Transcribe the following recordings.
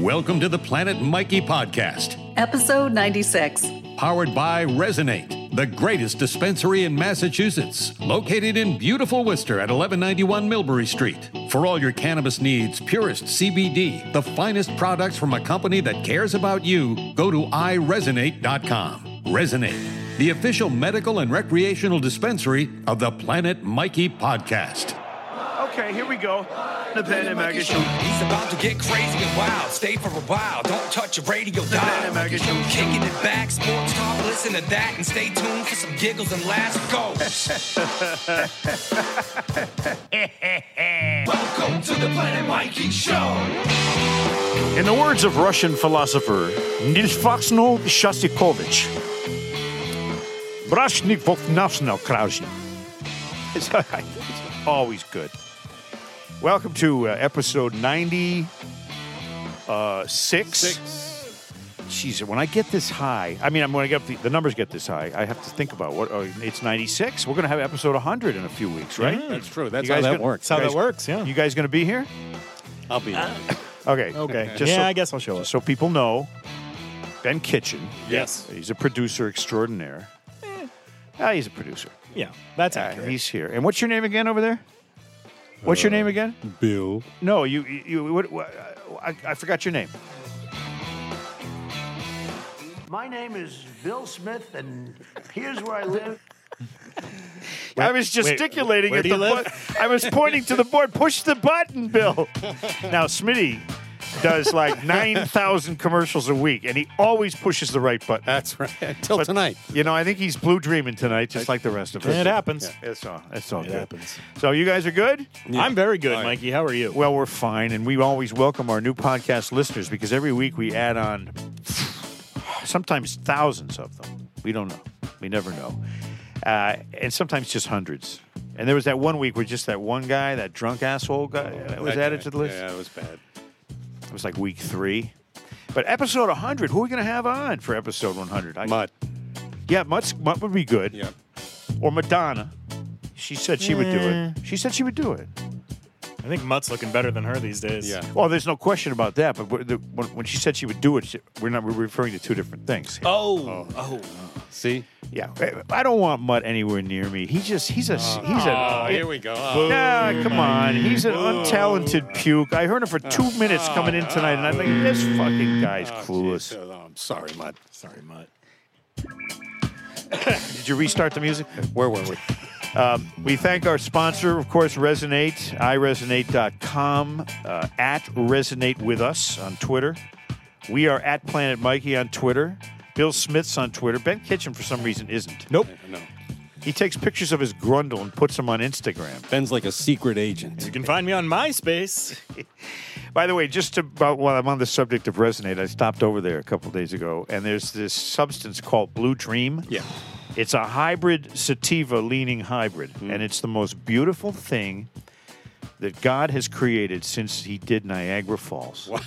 Welcome to the Planet Mikey podcast. Episode 96. Powered by Resonate, the greatest dispensary in Massachusetts, located in beautiful Worcester at 1191 Millbury Street. For all your cannabis needs, purest CBD, the finest products from a company that cares about you, go to iResonate.com. Resonate, the official medical and recreational dispensary of the Planet Mikey podcast. Okay, here we go. The Planet Mikey Show. He's about to get crazy and wild. Stay for a while. Don't touch your radio dial. The Planet Mikey Show. Kicking it back, sports talk. Listen to that and stay tuned for some giggles and laughs. Go. Welcome to the Planet Mikey Show. In the words of Russian philosopher Nilfaxno Shostakovich, Brashnik Voknafsno Kraushin. It's all right. It's always good. Welcome to episode 96. Jeez, when I get this high, when I get the numbers get this high, I have to think about what. Oh, it's 96. We're going to have episode 100 in a few weeks, right? Yeah, that's true. That's how that works. That's how that works, yeah. You guys going to be here? I'll be here. Okay. I guess I'll show up. So people know, Ben Kitchen. Yes. He's a producer extraordinaire. He's a producer. Yeah, that's accurate. He's here. And what's your name again over there? What's your name again? Bill. No, you. I forgot your name. My name is Bill Smith, and here's where I live. I was gesticulating at the board. I was pointing to the board. Push the button, Bill. Now, Smitty does like 9,000 commercials a week, and he always pushes the right button. That's right. Until tonight. You know, I think he's blue dreaming tonight, just like the rest of us. It happens. Yeah, it's all good. It happens. So you guys are good? Yeah. I'm very good, right. Mikey. How are you? Well, we're fine, and we always welcome our new podcast listeners because every week we add on sometimes thousands of them. We don't know. We never know. And sometimes just hundreds. And there was that one week where just that one guy, that drunk asshole guy, added to the list. Yeah, it was bad. It was like week 3. But episode 100, who are we going to have on for episode 100? Mutt. Yeah, Mutt would be good. Yeah. Or Madonna. She said she would do it. I think Mutt's looking better than her these days. Yeah. Well, there's no question about that. But when she said she would do it, we're referring to two different things. Oh. See? Yeah. I don't want Mutt anywhere near me. Here we go. Oh. Nah, come on. He's an untalented puke. I heard him for 2 minutes coming in tonight, and I'm like, this fucking guy's clueless. I'm sorry, Mutt. Did you restart the music? Where were we? We thank our sponsor, of course, Resonate, iResonate.com, at Resonate With Us on Twitter. We are at Planet Mikey on Twitter. Bill Smith's on Twitter. Ben Kitchen, for some reason, isn't. Nope. No. He takes pictures of his grundle and puts them on Instagram. Ben's like a secret agent. You can find me on MySpace. By the way, just about while I'm on the subject of Resonate, I stopped over there a couple days ago, and there's this substance called Blue Dream. Yeah. It's a hybrid sativa-leaning hybrid, and it's the most beautiful thing that God has created since he did Niagara Falls. Wow.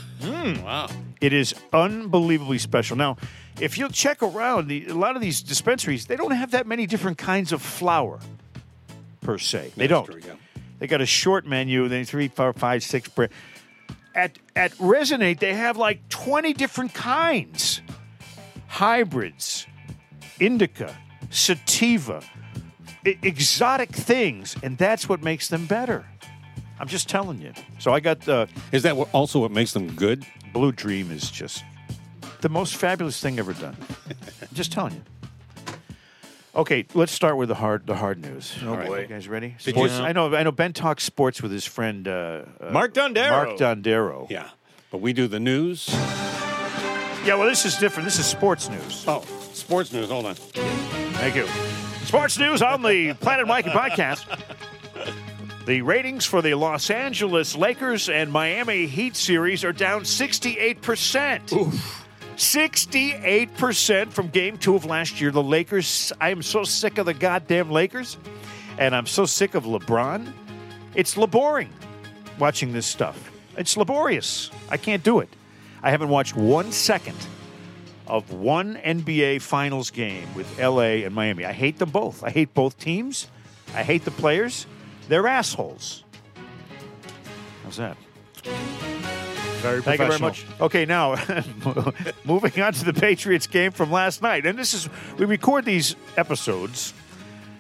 Wow. It is unbelievably special. Now, if you'll check around, a lot of these dispensaries, they don't have that many different kinds of flower, per se. They don't. True, yeah. They got a short menu, then 3, 4, 5, 6. At Resonate, they have like 20 different kinds. Hybrids, indica, sativa, exotic things, and that's what makes them better. I'm just telling you. So I got the... Is that also what makes them good? Blue Dream is just the most fabulous thing ever done. I'm just telling you. Okay, let's start with the hard news. Oh, boy. Right. You guys ready? Sports. Yeah. I know Ben talks sports with his friend... Mark Dondero. Yeah. But we do the news. Yeah, well, this is different. This is sports news. Oh, sports news. Hold on. Thank you. Sports news on the Planet Mikey podcast. The ratings for the Los Angeles Lakers and Miami Heat series are down 68%. Oof. 68% from Game 2 of last year. The Lakers, I am so sick of the goddamn Lakers, and I'm so sick of LeBron. It's laboring watching this stuff. It's laborious. I can't do it. I haven't watched 1 second of one NBA Finals game with LA and Miami. I hate them both. I hate both teams. I hate the players. They're assholes. How's that? Very professional. Thank you very much. Okay, now, moving on to the Patriots game from last night. And this is, we record these episodes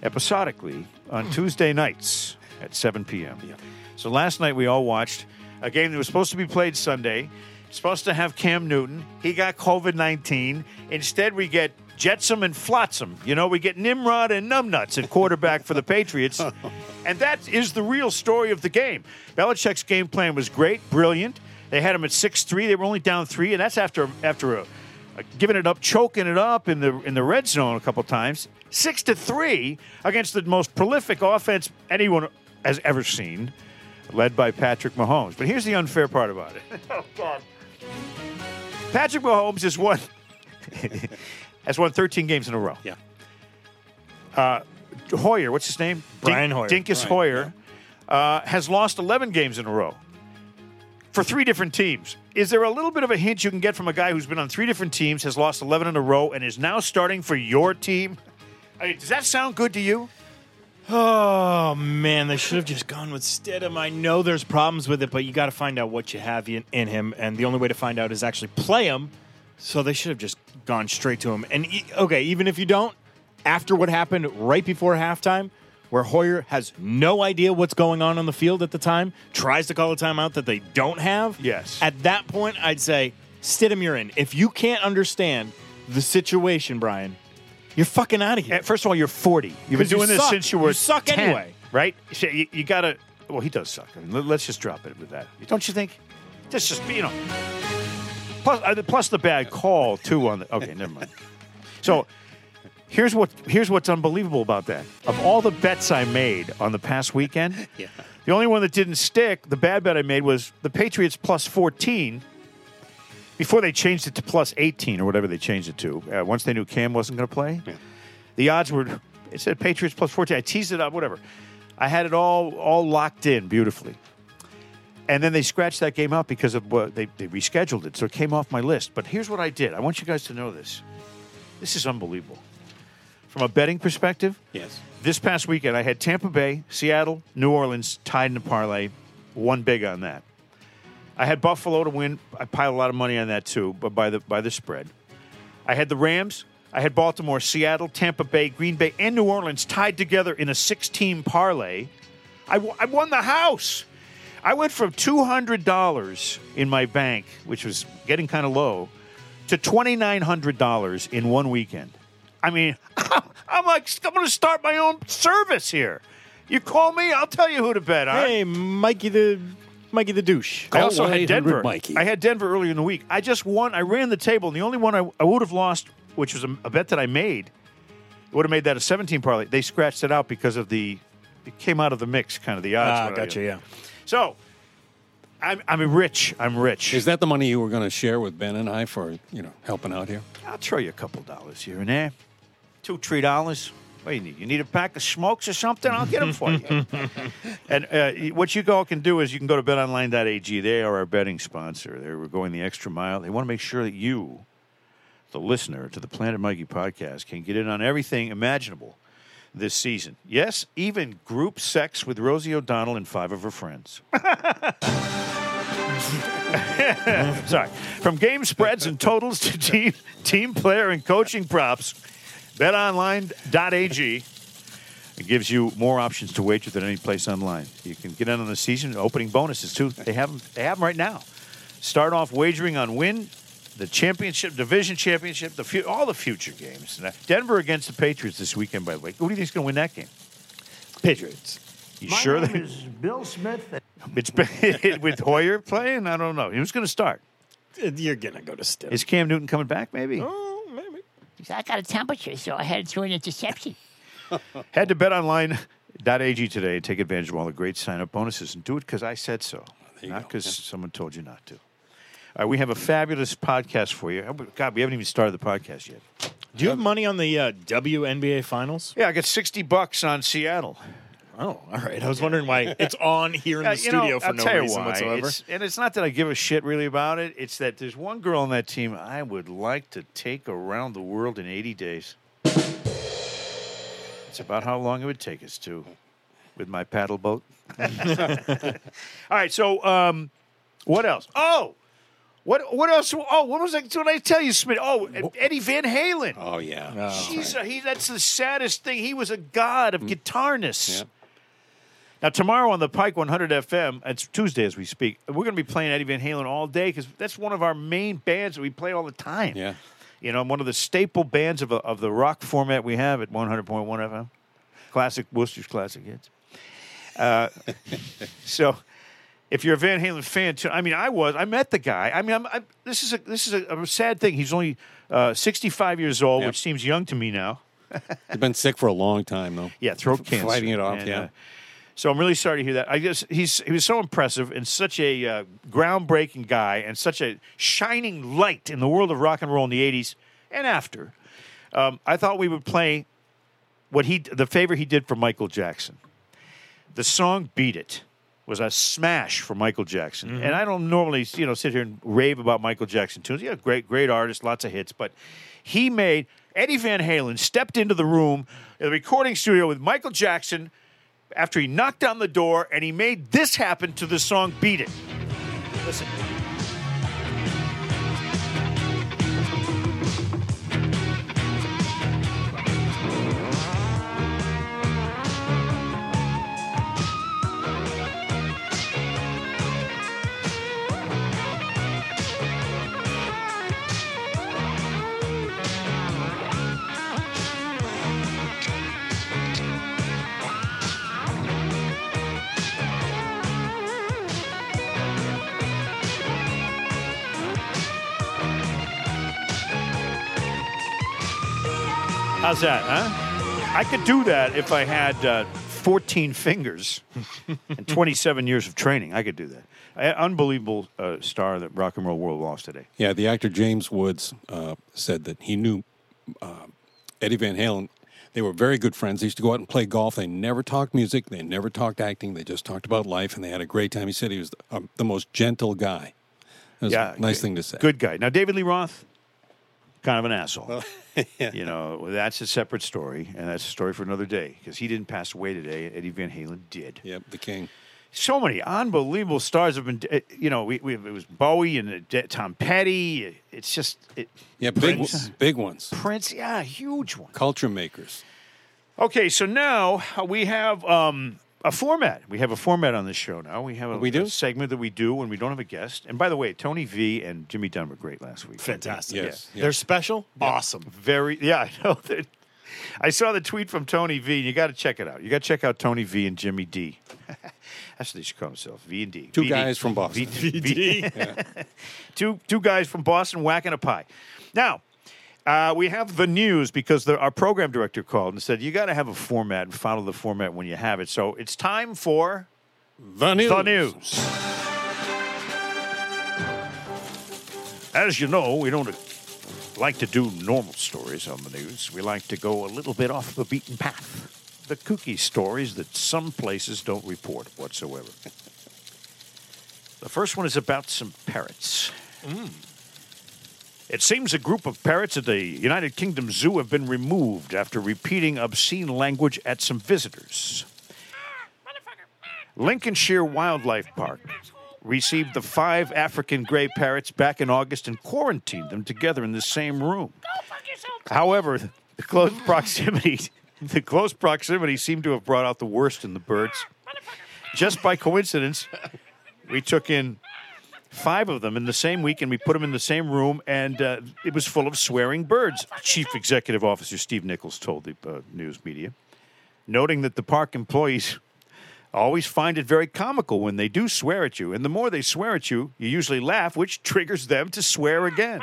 episodically on Tuesday nights at 7 p.m. Yeah. So last night we all watched a game that was supposed to be played Sunday, supposed to have Cam Newton. He got COVID-19. Instead, we get Jetsam and Flotsam. You know, we get Nimrod and Numbnuts at quarterback for the Patriots. And that is the real story of the game. Belichick's game plan was great, brilliant. They had him at 6-3. They were only down 3, and that's after giving it up, choking it up in the red zone a couple times. 6-3 against the most prolific offense anyone has ever seen, led by Patrick Mahomes. But here's the unfair part about it. Oh, God. Patrick Mahomes has won 13 games in a row. Yeah. Hoyer, what's his name? Brian Hoyer. Dinkus Hoyer, yeah. Has lost 11 games in a row for three different teams. Is there a little bit of a hint you can get from a guy who's been on three different teams, has lost 11 in a row, and is now starting for your team? I mean, does that sound good to you? Oh, man, they should have just gone with Stidham. I know there's problems with it, but you got to find out what you have in him, and the only way to find out is actually play him, so they should have just gone straight to him. And, even if you don't, after what happened right before halftime, where Hoyer has no idea what's going on the field at the time, tries to call a timeout that they don't have, yes. At that point, I'd say, Stidham, you're in. If you can't understand the situation, Brian, you're fucking out of here. First of all, you're 40. You've been doing this since you were 10. You suck anyway. Right? So you got to... Well, he does suck. I mean, let's just drop it with that. Don't you think? That's just, Plus the bad call, too, on the... Okay, never mind. So, here's what's unbelievable about that. Of all the bets I made on the past weekend, yeah. The only one that didn't stick, the bad bet I made, was the Patriots plus 14... Before they changed it to plus 18 or whatever they changed it to, once they knew Cam wasn't going to play, yeah. The odds were, it said Patriots plus 14. I teased it up, whatever. I had it all locked in beautifully. And then they scratched that game out because of they rescheduled it, so it came off my list. But here's what I did. I want you guys to know this. This is unbelievable. From a betting perspective, yes. This past weekend I had Tampa Bay, Seattle, New Orleans tied in a parlay, one big on that. I had Buffalo to win. I piled a lot of money on that, too, but by the spread. I had the Rams. I had Baltimore, Seattle, Tampa Bay, Green Bay, and New Orleans tied together in a 6-team parlay. I won the house. I went from $200 in my bank, which was getting kind of low, to $2,900 in one weekend. I mean, I'm like, I'm going to start my own service here. You call me, I'll tell you who to bet on. Hey, Mikey the douche. I also had Denver. Mikey. I had Denver earlier in the week. I just won. I ran the table, and the only one I would have lost, which was a bet that I made, would have made that a 17 parlay. They scratched it out because of it came out of the mix, kind of the odds. Gotcha, yeah. So, I'm rich. Is that the money you were going to share with Ben and I for, helping out here? I'll throw you a couple dollars here and there. $2-3. What do you need? You need a pack of smokes or something? I'll get them for you. And what you all can do is you can go to BetOnline.ag. They are our betting sponsor. We're going the extra mile. They want to make sure that you, the listener to the Planet Mikey podcast, can get in on everything imaginable this season. Yes, even group sex with Rosie O'Donnell and 5 of her friends. Sorry. From game spreads and totals to team player and coaching props, BetOnline.ag gives you more options to wager than any place online. You can get in on the season opening bonuses, too. They have them right now. Start off wagering on win, the championship, division championship, all the future games. Now, Denver against the Patriots this weekend, by the way. Who do you think is going to win that game? Patriots. You My sure? Name is Bill Smith. It's with Hoyer playing? I don't know. Who's going to start? You're going to go to Stidham. Is Cam Newton coming back, maybe? Oh. I got a temperature, so I had to throw an interception. Head to BetOnline.ag today and take advantage of all the great sign-up bonuses. And do it because I said so, not because someone told you not to. All right, we have a fabulous podcast for you. God, we haven't even started the podcast yet. Do you have money on the WNBA Finals? Yeah, I got $60 on Seattle. Oh, all right. I was wondering why it's on here in the studio for I'll no reason why. Whatsoever. It's not that I give a shit really about it. It's that there's one girl on that team I would like to take around the world in 80 days. It's about how long it would take us to with my paddle boat. All right, so what else? Oh, What else? Oh, what was I going to tell you, Smith? Oh, Eddie Van Halen. Oh, yeah. Oh, jeez, right. That's the saddest thing. He was a god of guitarness. Yeah. Now, tomorrow on the Pike 100 FM, it's Tuesday as we speak, we're going to be playing Eddie Van Halen all day because that's one of our main bands that we play all the time. Yeah. You know, one of the staple bands of the rock format we have at 100.1 FM. Classic, Worcester's classic hits. So... If you're a Van Halen fan, too, I mean, I was. I met the guy. I mean, this is a sad thing. He's only 65 years old, which seems young to me now. He's been sick for a long time, though. Yeah, throat cancer. Fighting it off, yeah. So I'm really sorry to hear that. I guess he was so impressive and such a groundbreaking guy and such a shining light in the world of rock and roll in the 80s and after. I thought we would play the favor he did for Michael Jackson. The song Beat It was a smash for Michael Jackson. Mm-hmm. And I don't normally, sit here and rave about Michael Jackson tunes. He's a great artist, lots of hits. But he made Eddie Van Halen stepped into the room in the recording studio with Michael Jackson after he knocked down the door, and he made this happen to the song Beat It. Listen. How's that, huh? I could do that if I had 14 fingers and 27 years of training. I could do that. Unbelievable star that rock and roll world lost today. Yeah, the actor James Woods said that he knew Eddie Van Halen. They were very good friends. They used to go out and play golf. They never talked music. They never talked acting. They just talked about life, and they had a great time. He said he was the most gentle guy. That was a nice thing to say. Good guy. Now, David Lee Roth, kind of an asshole. Well, yeah. That's a separate story, and that's a story for another day, because he didn't pass away today. Eddie Van Halen did. Yep, the king. So many unbelievable stars have been, it was Bowie and Tom Petty. It's just... Prince, big ones. Prince, huge ones. Culture makers. Okay, so now we have a format. We have a format on this show now. We have a segment that we do when we don't have a guest. And by the way, Tony V and Jimmy Dunn were great last week. Fantastic. Yes. Yeah. They're special. Yeah. Awesome. Very. Yeah, I know. I saw the tweet from Tony V. You got to check it out. You got to check out Tony V and Jimmy D. That's what they should call themselves. V and D. Two guys from Boston. V D. Yeah. Two guys from Boston whacking a pie. Now, we have the news because our program director called and said, you got to have a format and follow the format when you have it. So it's time for the news. As you know, we don't like to do normal stories on the news. We like to go a little bit off the beaten path. The kooky stories that some places don't report whatsoever. The first one is about some parrots. It seems a group of parrots at the United Kingdom Zoo have been removed after repeating obscene language at some visitors. Lincolnshire Wildlife Park received the 5 African gray parrots back in August and quarantined them together in the same room. However, the close proximity seemed to have brought out the worst in the birds. Just by coincidence, we took in 5 of them in the same week, and we put them in the same room, and it was full of swearing birds, Chief Executive Officer Steve Nichols told the news media, noting that the park employees always find it very comical when they do swear at you, and the more they swear at you, you usually laugh, which triggers them to swear again.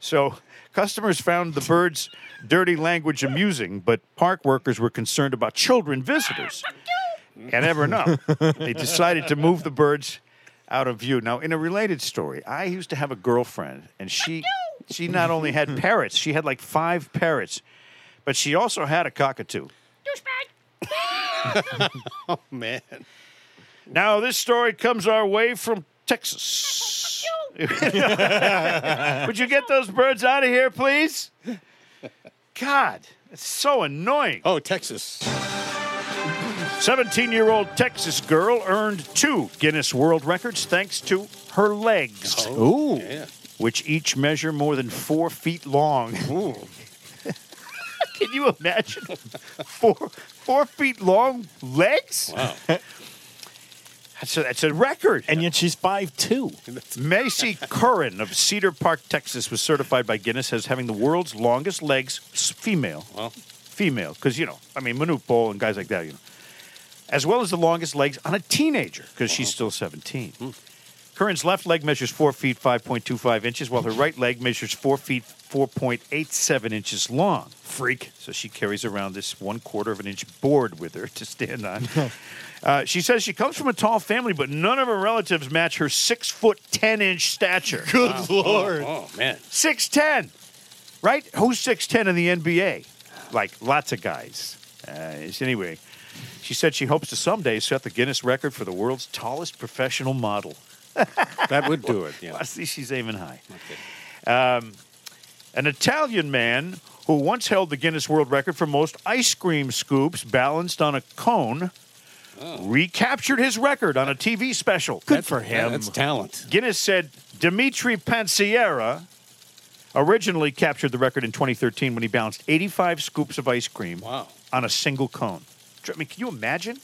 So customers found the birds' dirty language amusing, but park workers were concerned about children visitors. And ever know, they decided to move the birds out of view. Now, in a related story, I used to have a girlfriend, and she not only had parrots, she had like 5 parrots, but she also had a cockatoo. Douchebag! Oh, man. Now, this story comes our way from Texas. Would you get those birds out of here, please? God, it's so annoying. Oh, Texas. 17-year-old Texas girl earned 2 Guinness World Records thanks to her legs. Oh, ooh. Yeah. Which each measure more than 4 feet long. Ooh. Can you imagine? Four feet long legs? Wow. That's a record. And yet she's 5'2". Macy Curran of Cedar Park, Texas, was certified by Guinness as having the world's longest legs, female. Well. Female, because, you know, I mean, Manute Bol and guys like that, you know. As well as the longest legs on a teenager, because she's still 17. Mm. Curran's left leg measures 4 feet 5.25 inches, while her right leg measures 4 feet 4.87 inches long. Freak. So she carries around this 1/4 of an inch board with her to stand on. She says she comes from a tall family, but none of her relatives match her 6'10" stature. Good Lord. Oh, man. 6'10", right? Who's 6'10" in the NBA? Like, lots of guys. Anyway, she said she hopes to someday set the Guinness record for the world's tallest professional model. That would do it, yeah. Well, I see she's aiming high. Okay. An Italian man who once held the Guinness World Record for most ice cream scoops balanced on a cone recaptured his record on a TV special. Good for him. Yeah, that's talent. Guinness said Dimitri Panciera originally captured the record in 2013 when he balanced 85 scoops of ice cream on a single cone. I mean, can you imagine?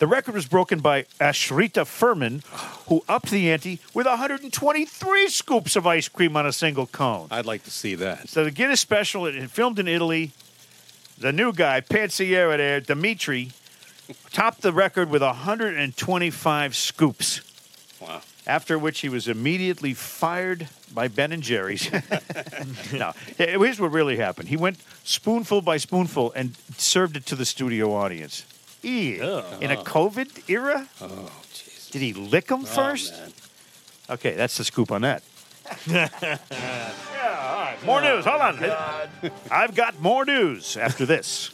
The record was broken by Ashrita Furman, who upped the ante with 123 scoops of ice cream on a single cone. I'd like to see that. So the Guinness special, it filmed in Italy. The new guy, Panciera there, Dimitri, topped the record with 125 scoops. Wow. After which he was immediately fired by Ben & Jerry's. No, here's what really happened. He went spoonful by spoonful and served it to the studio audience. In a COVID era? Oh, jeez. Did he lick them first? Man. Okay, that's the scoop on that. All right. More news. Hold on. God. I've got more news after this.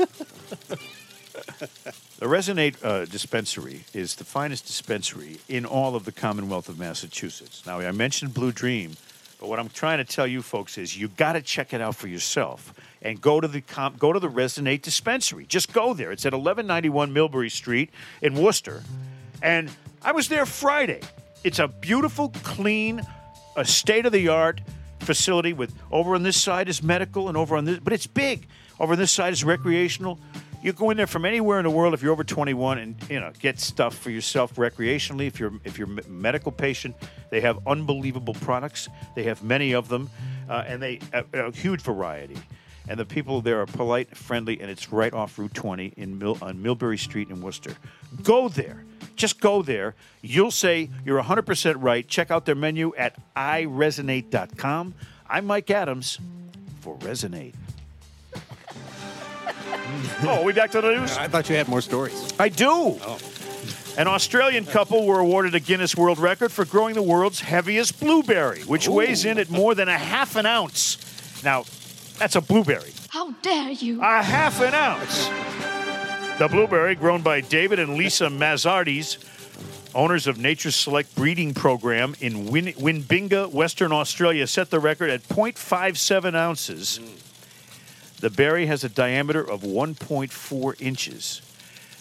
The Resonate dispensary is the finest dispensary in all of the Commonwealth of Massachusetts. Now, I mentioned Blue Dream, but what I'm trying to tell you folks is you got to check it out for yourself. And go to the Resonate dispensary. Just go there. It's at 1191 Millbury Street in Worcester. And I was there Friday. It's a beautiful, clean, state-of-the-art facility with over on this side is medical and over on this, but it's big. Over on this side is recreational. You go in there from anywhere in the world if you're over 21 and, you know, get stuff for yourself recreationally. If you're a medical patient, they have unbelievable products. They have many of them, and they a huge variety. And the people there are polite, friendly, and it's right off Route 20 on Millbury Street in Worcester. Go there. Just go there. You'll say you're 100% right. Check out their menu at iresonate.com. I'm Mike Adams for Resonate. Oh, are we back to the news? I thought you had more stories. I do. Oh. An Australian couple were awarded a Guinness World Record for growing the world's heaviest blueberry, which weighs in at more than 1/2 ounce. Now, that's a blueberry. How dare you? 1/2 ounce. The blueberry, grown by David and Lisa Mazzardis, owners of Nature's Select Breeding Program in Winbinga, Western Australia, set the record at 0.57 ounces. The berry has a diameter of 1.4 inches.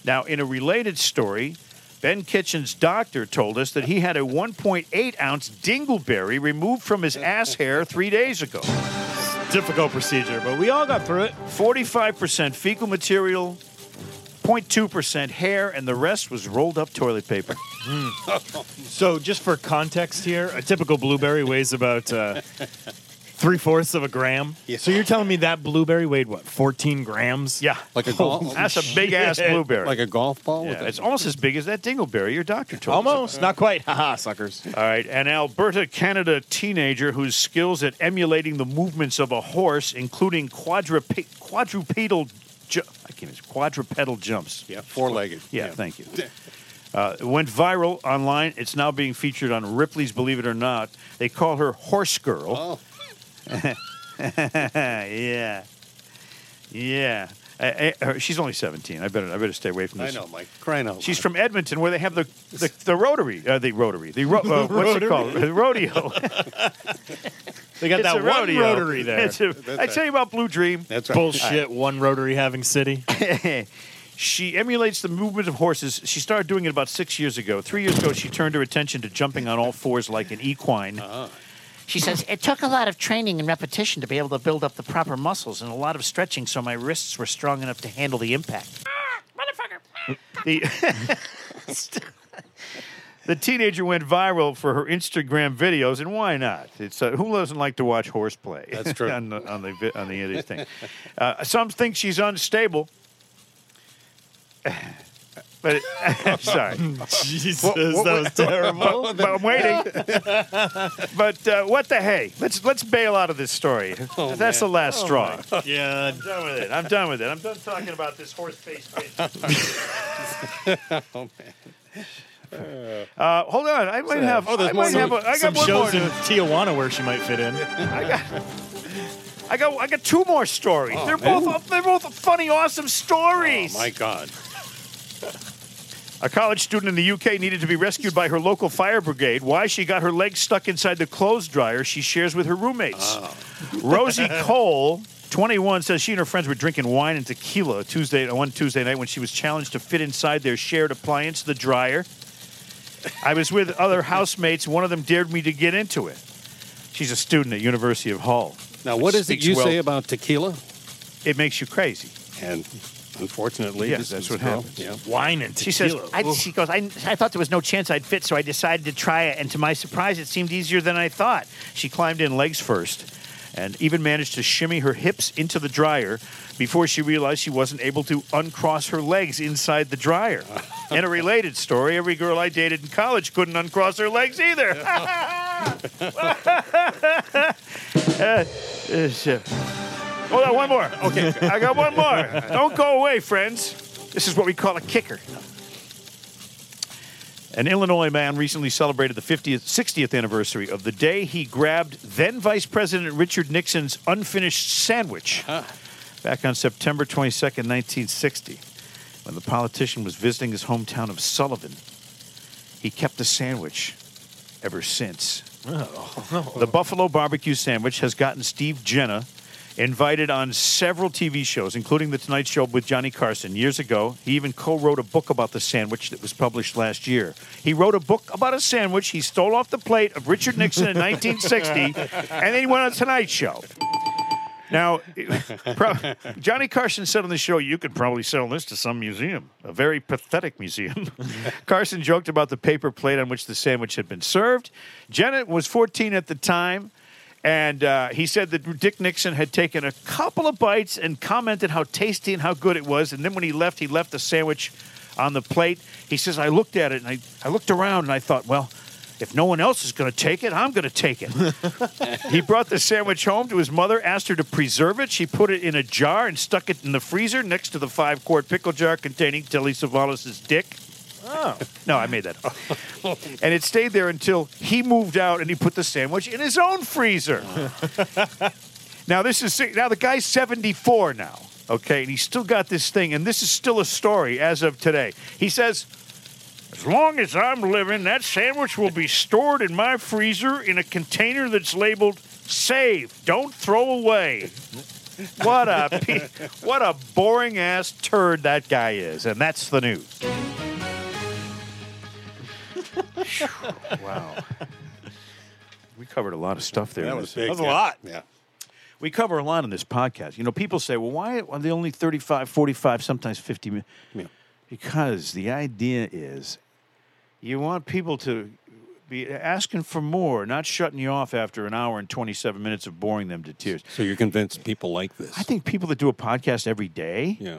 Now, in a related story, Ben Kitchen's doctor told us that he had a 1.8 ounce dingleberry removed from his ass hair 3 days ago. Difficult procedure, but we all got through it. 45% fecal material, 0.2% hair, and the rest was rolled up toilet paper. So just for context here, a typical blueberry weighs about 3/4 of a gram. Yeah. So you're telling me that blueberry weighed, what, 14 grams? Yeah. Like a golf. That's a big-ass blueberry. Like a golf ball? Yeah, it's almost as big as that dingleberry your doctor told us. Almost. Not quite. Haha, suckers. All right. An Alberta, Canada teenager whose skills at emulating the movements of a horse, including quadrupedal jumps. Yeah, four-legged. Yeah, thank you. Went viral online. It's now being featured on Ripley's Believe It or Not. They call her Horse Girl. Oh. Yeah. She's only 17. I better stay away from this. I know, Mike. Crying out loud. She's from Edmonton, where they have the rodeo. The rodeo. They got that one rodeo there. I tell you about Blue Dream. That's right. Bullshit. One rotary having city. She emulates the movement of horses. She started doing it about 6 years ago. 3 years ago, she turned her attention to jumping on all fours like an equine. She says, it took a lot of training and repetition to be able to build up the proper muscles and a lot of stretching so my wrists were strong enough to handle the impact. Motherfucker! The teenager went viral for her Instagram videos, and why not? It's who doesn't like to watch horseplay? That's true. on the end of this thing. Some think she's unstable. But sorry. Jesus, that was terrible. But I'm waiting. But what the hey? Let's bail out of this story. Oh, that's man. The last straw. Yeah, I'm done with it. I'm done talking about this horse-faced bitch. Oh man. Hold on, I might have. Oh, there's more. I got one shows more in Tijuana where she might fit in. I got two more stories. Oh, they're both funny, awesome stories. Oh my God! A college student in the UK needed to be rescued by her local fire brigade. Why? She got her legs stuck inside the clothes dryer she shares with her roommates. Oh. Rosie Cole, 21, says she and her friends were drinking wine and tequila one Tuesday night when she was challenged to fit inside their shared appliance, the dryer. I was with other housemates. One of them dared me to get into it. She's a student at University of Hull. Now, what is it you say about tequila? It makes you crazy. And unfortunately, yes, that's what happens. Yeah. Wine and tequila. She goes, I thought there was no chance I'd fit, so I decided to try it. And to my surprise, it seemed easier than I thought. She climbed in legs first and even managed to shimmy her hips into the dryer before she realized she wasn't able to uncross her legs inside the dryer. In a related story, every girl I dated in college couldn't uncross her legs either. Hold on, one more. Okay, I got one more. Don't go away, friends. This is what we call a kicker. An Illinois man recently celebrated the 60th anniversary of the day he grabbed then-Vice President Richard Nixon's unfinished sandwich back on September 22, 1960, when the politician was visiting his hometown of Sullivan. He kept the sandwich ever since. Oh. The Buffalo Barbecue Sandwich has gotten Steve Jenna invited on several TV shows, including The Tonight Show with Johnny Carson years ago. He even co-wrote a book about the sandwich that was published last year. He wrote a book about a sandwich he stole off the plate of Richard Nixon in 1960, and then he went on The Tonight Show. Now, Johnny Carson said on the show, you could probably sell this to some museum, a very pathetic museum. Carson joked about the paper plate on which the sandwich had been served. Janet was 14 at the time. And he said that Dick Nixon had taken a couple of bites and commented how tasty and how good it was. And then when he left the sandwich on the plate. He says, I looked at it, and I looked around, and I thought, well, if no one else is going to take it, I'm going to take it. He brought the sandwich home to his mother, asked her to preserve it. She put it in a jar and stuck it in the freezer next to the 5-quart pickle jar containing Telly Savalas' dick. Oh. No, I made that up. And it stayed there until he moved out and he put the sandwich in his own freezer. Now the guy's 74 now, okay? And he's still got this thing, and this is still a story as of today. He says, as long as I'm living, that sandwich will be stored in my freezer in a container that's labeled save, don't throw away. What a boring-ass turd that guy is, and that's the news. Wow. We covered a lot of stuff there. That was a lot. Yeah. We cover a lot in this podcast. You know, people say, well, why are they only 35, 45, sometimes 50 minutes? Yeah. Because the idea is you want people to be asking for more, not shutting you off after an hour and 27 minutes of boring them to tears. So you're convinced people like this? I think people that do a podcast every day, yeah,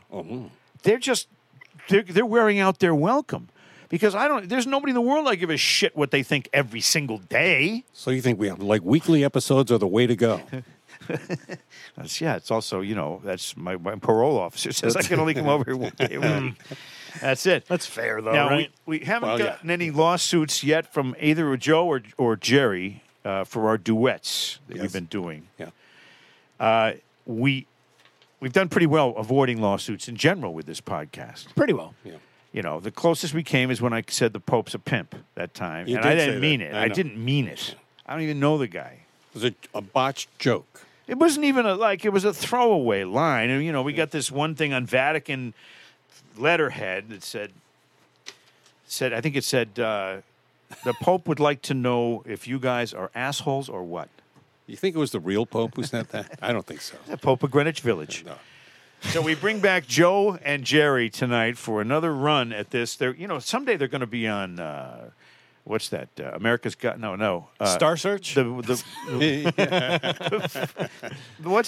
they're wearing out their welcome. Because there's nobody in the world I give a shit what they think every single day. So you think we have, like, weekly episodes are the way to go? Yeah, it's also, you know, that's my parole officer says I can only come over here one day. That's it. That's fair, though, now, right? We haven't gotten any lawsuits yet from either Joe or Jerry for our duets that we've been doing. Yeah. We've done pretty well avoiding lawsuits in general with this podcast. Pretty well, yeah. You know, the closest we came is when I said the Pope's a pimp that time. You and I didn't mean that. I didn't mean it. I don't even know the guy. It was a botched joke. It wasn't even it was a throwaway line. And, you know, we got this one thing on Vatican letterhead that said I think it said, the Pope would like to know if you guys are assholes or what. You think it was the real Pope who sent that? I don't think so. The Pope of Greenwich Village. No. So we bring back Joe and Jerry tonight for another run at this. They're, you know, someday they're going to be on, what's that? America's Got... No. Star Search? What's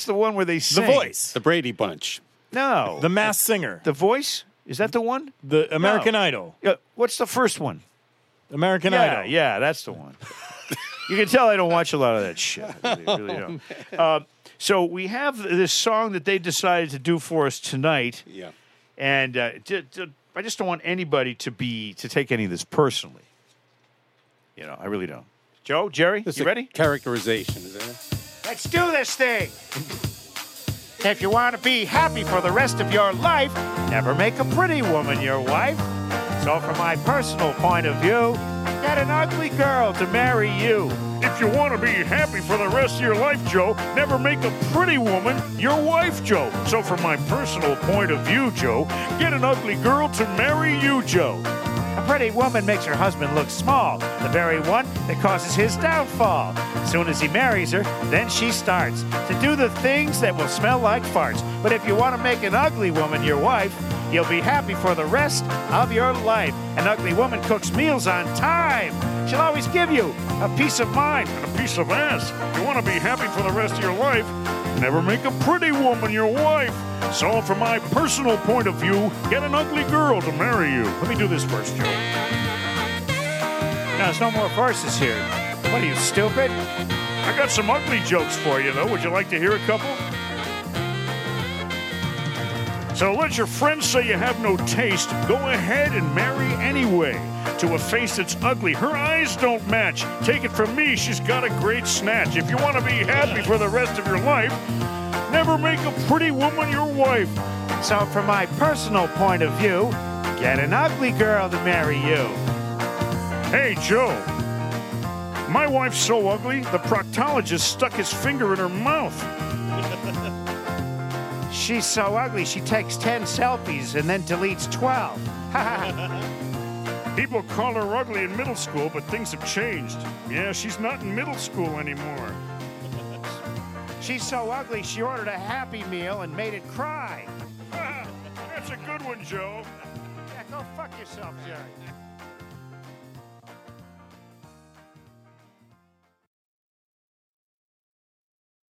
the one where they sing? The Voice. The Brady Bunch. No. The Masked Singer. The Voice? Is that the one? The American Idol. Yeah. What's the first one? American Idol. Yeah, that's the one. You can tell I don't watch a lot of that shit. I really don't. So we have this song that they decided to do for us tonight. Yeah. And I just don't want anybody to take any of this personally. You know, I really don't. Joe, Jerry, you ready? Characterization, is it? Let's do this thing. If you want to be happy for the rest of your life, never make a pretty woman your wife. So from my personal point of view, get an ugly girl to marry you. If you want to be happy for the rest of your life, Joe, never make a pretty woman your wife, Joe. So from my personal point of view, Joe, get an ugly girl to marry you, Joe. A pretty woman makes her husband look small, the very one that causes his downfall. As soon as he marries her, then she starts to do the things that will smell like farts. But if you want to make an ugly woman your wife, you'll be happy for the rest of your life. An ugly woman cooks meals on time. She'll always give you a piece of mind and a piece of ass. If you want to be happy for the rest of your life, never make a pretty woman your wife. So from my personal point of view, get an ugly girl to marry you. Let me do this first, Joe. Now, there's no more verses here. What are you, stupid? I got some ugly jokes for you, though. Would you like to hear a couple? So let your friends say you have no taste. Go ahead and marry anyway. To a face that's ugly, her eyes don't match. Take it from me, she's got a great snatch. If you want to be happy for the rest of your life, never make a pretty woman your wife. So from my personal point of view, get an ugly girl to marry you. Hey, Joe. My wife's so ugly, the proctologist stuck his finger in her mouth. She's so ugly, she takes 10 selfies and then deletes 12. People call her ugly in middle school, but things have changed. Yeah, she's not in middle school anymore. She's so ugly, she ordered a Happy Meal and made it cry. That's a good one, Joe. Yeah, go fuck yourself, Jerry.